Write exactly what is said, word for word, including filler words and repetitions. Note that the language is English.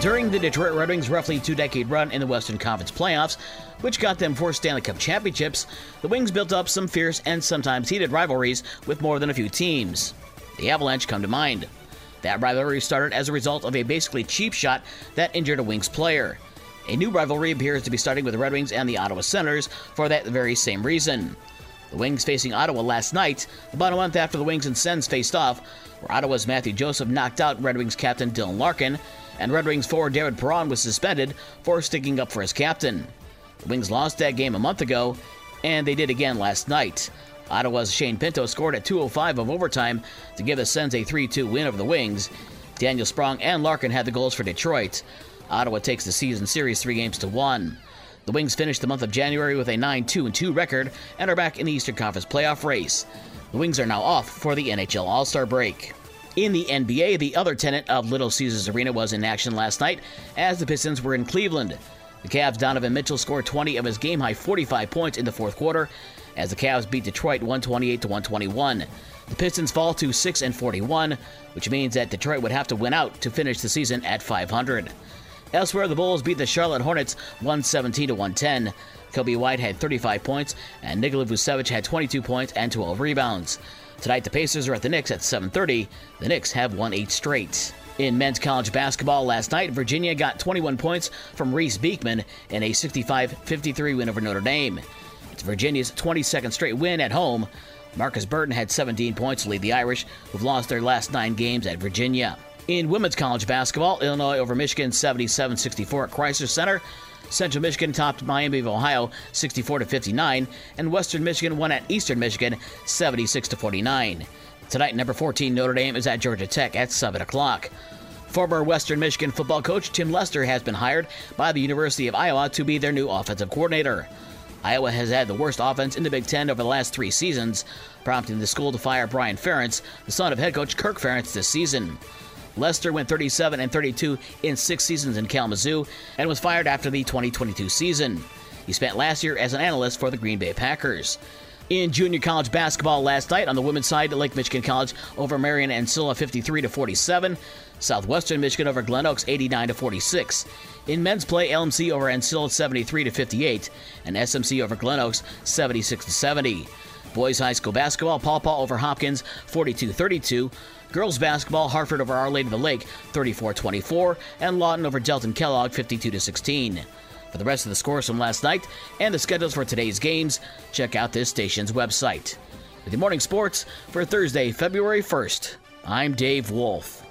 during the Detroit Red Wings' roughly two-decade run in the Western Conference playoffs, which got them four Stanley Cup championships, the Wings built up some fierce and sometimes heated rivalries with more than a few teams. The Avalanche come to mind. That rivalry started as a result of a basically cheap shot that injured a Wings player. A new rivalry appears to be starting with the Red Wings and the Ottawa Senators for that very same reason. The Wings facing Ottawa last night, about a month after the Wings and Sens faced off, where Ottawa's Matthew Joseph knocked out Red Wings captain Dylan Larkin, and Red Wings forward David Perron was suspended for sticking up for his captain. The Wings lost that game a month ago, and they did again last night. Ottawa's Shane Pinto scored at two oh five of overtime to give the Sens a three two win over the Wings. Daniel Sprong and Larkin had the goals for Detroit. Ottawa takes the season series three games to one. The Wings finished the month of January with a nine two two record and are back in the Eastern Conference playoff race. The Wings are now off for the N H L All-Star break. In the N B A, the other tenant of Little Caesars Arena was in action last night as the Pistons were in Cleveland. The Cavs' Donovan Mitchell scored twenty of his game-high forty-five points in the fourth quarter as the Cavs beat Detroit one twenty-eight to one twenty-one. The Pistons fall to six and forty-one, which means that Detroit would have to win out to finish the season at five hundred. Elsewhere, the Bulls beat the Charlotte Hornets one seventeen to one ten. Coby White had thirty-five points, and Nikola Vucevic had twenty-two points and twelve rebounds. Tonight, the Pacers are at the Knicks at seven thirty. The Knicks have won eight straight. In men's college basketball last night, Virginia got twenty-one points from Reese Beekman in a sixty-five fifty-three win over Notre Dame. It's Virginia's twenty-second straight win at home. Marcus Burton had seventeen points to lead the Irish, who've lost their last nine games at Virginia. In women's college basketball, Illinois over Michigan seventy-seven sixty-four at Chrysler Center. Central Michigan topped Miami of Ohio sixty-four to fifty-nine, and Western Michigan won at Eastern Michigan seventy-six to forty-nine. Tonight, number fourteen Notre Dame is at Georgia Tech at seven o'clock. Former Western Michigan football coach Tim Lester has been hired by the University of Iowa to be their new offensive coordinator. Iowa has had the worst offense in the Big Ten over the last three seasons, prompting the school to fire Brian Ferentz, the son of head coach Kirk Ferentz, this season. Lester went thirty-seven and thirty-two in six seasons in Kalamazoo and was fired after the twenty twenty-two season. He spent last year as an analyst for the Green Bay Packers. In junior college basketball last night, on the women's side, Lake Michigan College over Marion and Silla fifty-three to forty-seven, Southwestern Michigan over Glen Oaks eighty-nine to forty-six. In men's play, L M C over Ancilla seventy-three to fifty-eight, and S M C over Glen Oaks seventy-six to seventy. Boys high school basketball, Paw Paw over Hopkins forty-two thirty-two. Girls basketball, Hartford over Our Lady of the Lake thirty-four twenty-four, and Lawton over Delton Kellogg fifty-two to sixteen. For the rest of the scores from last night and the schedules for today's games, check out this station's website. With your morning sports for Thursday, February first, I'm Dave Wolf.